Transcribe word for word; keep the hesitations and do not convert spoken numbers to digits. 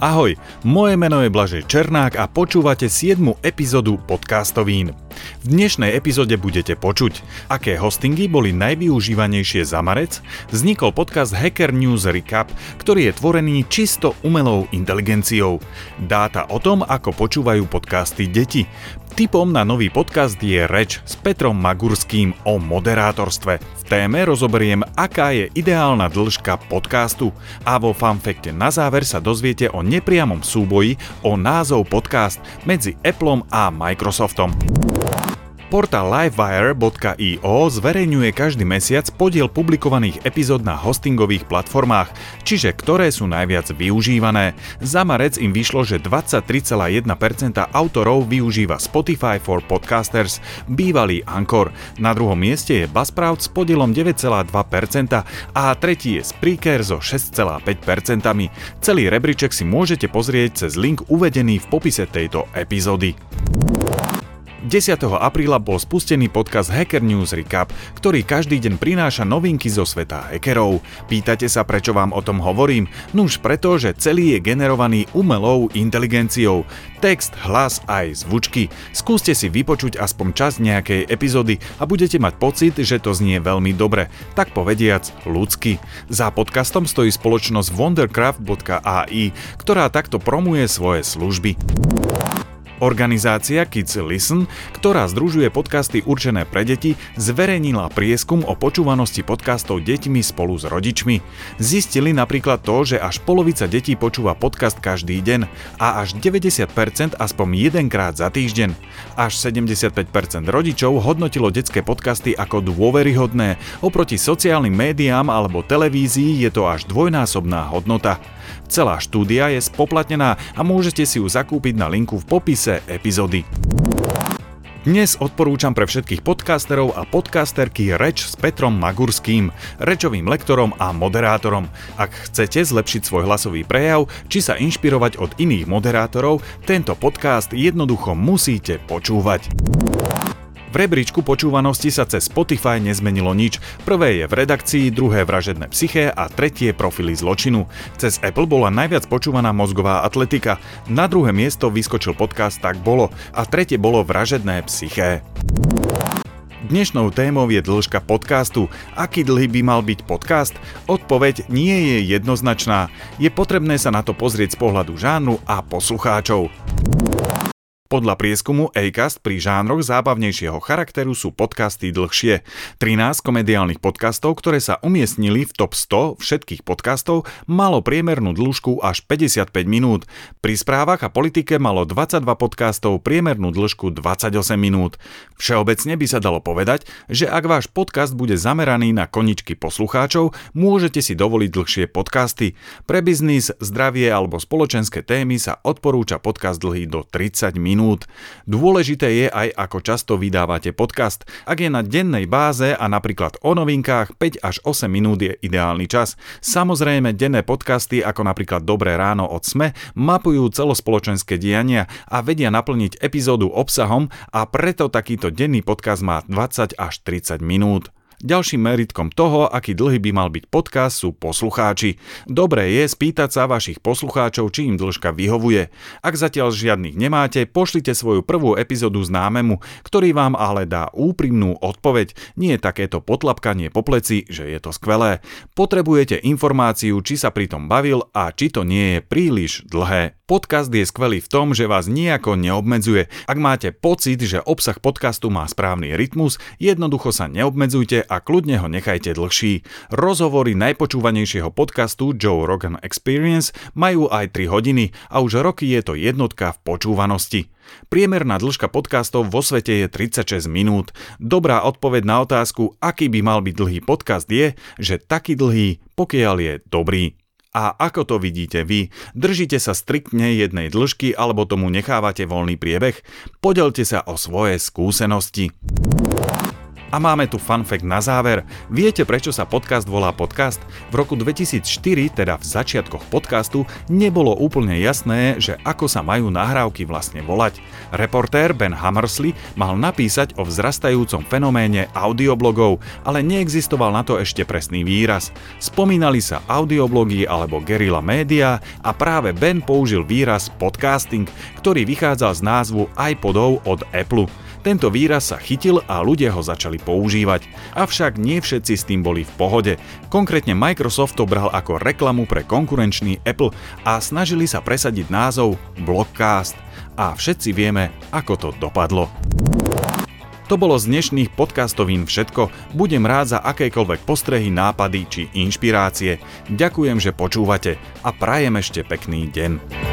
Ahoj, moje meno je Blažej Černák a počúvate siedmu epizódu Podcastovín. V dnešnej epizóde budete počuť, aké hostingy boli najvyužívanejšie za marec, vznikol podcast Hacker News Recap, ktorý je tvorený čisto umelou inteligenciou. Dáta o tom, ako počúvajú podcasty deti. Tipom na nový podcast je Reč s Petrom Magurským o moderátorstve. V téme rozoberiem, aká je ideálna dĺžka podcastu a vo fanfekte na záver sa dozviete o nepriamom súboji o názov podcast medzi Applom a Microsoftom. Portál LiveWire bodka í ó zverejňuje každý mesiac podiel publikovaných epizód na hostingových platformách, čiže ktoré sú najviac využívané. Za marec im vyšlo, že dvadsaťtri celá jedna percent autorov využíva Spotify for Podcasters, bývalý Anchor. Na druhom mieste je Buzzsprout s podielom deväť celá dva percent a tretí je Spreaker so šesť celá päť percent. Celý rebríček si môžete pozrieť cez link uvedený v popise tejto epizódy. desiateho apríla bol spustený podcast Hacker News Recap, ktorý každý deň prináša novinky zo sveta hackerov. Pýtate sa, prečo vám o tom hovorím? Nuž preto, že celý je generovaný umelou inteligenciou. Text, hlas aj zvučky. Skúste si vypočuť aspoň časť nejakej epizódy a budete mať pocit, že to znie veľmi dobre, tak povediac ľudsky. Za podcastom stojí spoločnosť Wondercraft bodka á í, ktorá takto promuje svoje služby. Organizácia Kids Listen, ktorá združuje podcasty určené pre deti, zverejnila prieskum o počúvanosti podcastov deťmi spolu s rodičmi. Zistili napríklad to, že až polovica detí počúva podcast každý deň a až deväťdesiat percent aspoň jedenkrát za týždeň. Až sedemdesiatpäť percent rodičov hodnotilo detské podcasty ako dôveryhodné, oproti sociálnym médiám alebo televízii je to až dvojnásobná hodnota. Celá štúdia je spoplatnená a môžete si ju zakúpiť na linku v popise epizódy. Dnes odporúčam pre všetkých podcasterov a podcasterky Reč s Petrom Magurským, rečovým lektorom a moderátorom. Ak chcete zlepšiť svoj hlasový prejav, či sa inšpirovať od iných moderátorov, tento podcast jednoducho musíte počúvať. V rebríčku počúvanosti sa cez Spotify nezmenilo nič. Prvé je v redakcii, druhé vražedné psyché a tretie profily zločinu. Cez Apple bola najviac počúvaná mozgová atletika. Na druhé miesto vyskočil podcast Tak bolo a tretie bolo vražedné psyché. Dnešnou témou je dĺžka podcastu. Aký dlhý by mal byť podcast? Odpoveď nie je jednoznačná. Je potrebné sa na to pozrieť z pohľadu žánru a poslucháčov. Podľa prieskumu Acast pri žánroch zábavnejšieho charakteru sú podcasty dlhšie. trinásť komediálnych podcastov, ktoré sa umiestnili v top sto všetkých podcastov, malo priemernú dĺžku až päťdesiatpäť minút. Pri správach a politike malo dvadsaťdva podcastov priemernú dĺžku dvadsaťosem minút. Všeobecne by sa dalo povedať, že ak váš podcast bude zameraný na koničky poslucháčov, môžete si dovoliť dlhšie podcasty. Pre biznis, zdravie alebo spoločenské témy sa odporúča podcast dlhý do tridsať minút. Dôležité je aj, ako často vydávate podcast. Ak je na dennej báze a napríklad o novinkách, päť až osem minút je ideálny čas. Samozrejme, denné podcasty ako napríklad Dobré ráno od SME mapujú celospoločenské diania a vedia naplniť epizódu obsahom a preto takýto denný podcast má dvadsať až tridsať minút. Ďalším meritkom toho, aký dlhý by mal byť podcast, sú poslucháči. Dobré je spýtať sa vašich poslucháčov, či im dĺžka vyhovuje. Ak zatiaľ žiadnych nemáte, pošlite svoju prvú epizódu známemu, ktorý vám ale dá úprimnú odpoveď. Nie takéto potlapkanie po pleci, že je to skvelé. Potrebujete informáciu, či sa pri tom bavil a či to nie je príliš dlhé. Podcast je skvelý v tom, že vás nejako neobmedzuje. Ak máte pocit, že obsah podcastu má správny rytmus, jednoducho sa neobmedzujte a kľudne ho nechajte dlhší. Rozhovory najpočúvanejšieho podcastu Joe Rogan Experience majú aj tri hodiny a už roky je to jednotka v počúvanosti. Priemerná dĺžka podcastov vo svete je tridsaťšesť minút. Dobrá odpoveď na otázku, aký by mal byť dlhý podcast je, že taký dlhý, pokiaľ je dobrý. A ako to vidíte vy? Držíte sa striktne jednej dĺžky alebo tomu nechávate voľný priebeh? Podelte sa o svoje skúsenosti. A máme tu fun fact na záver. Viete, prečo sa podcast volá podcast? V roku dvetisícštyri, teda v začiatkoch podcastu, nebolo úplne jasné, že ako sa majú nahrávky vlastne volať. Reportér Ben Hammersley mal napísať o vzrastajúcom fenoméne audioblogov, ale neexistoval na to ešte presný výraz. Spomínali sa audioblogy alebo guerilla média a práve Ben použil výraz podcasting, ktorý vychádzal z názvu iPodov od Apple. Tento výraz sa chytil a ľudia ho začali používať. Avšak nie všetci s tým boli v pohode. Konkrétne Microsoft to bral ako reklamu pre konkurenčný Apple a snažili sa presadiť názov Blockcast. A všetci vieme, ako to dopadlo. To bolo z dnešných podcastovín všetko. Budem rád za akékoľvek postrehy, nápady či inšpirácie. Ďakujem, že počúvate a prajem ešte pekný deň.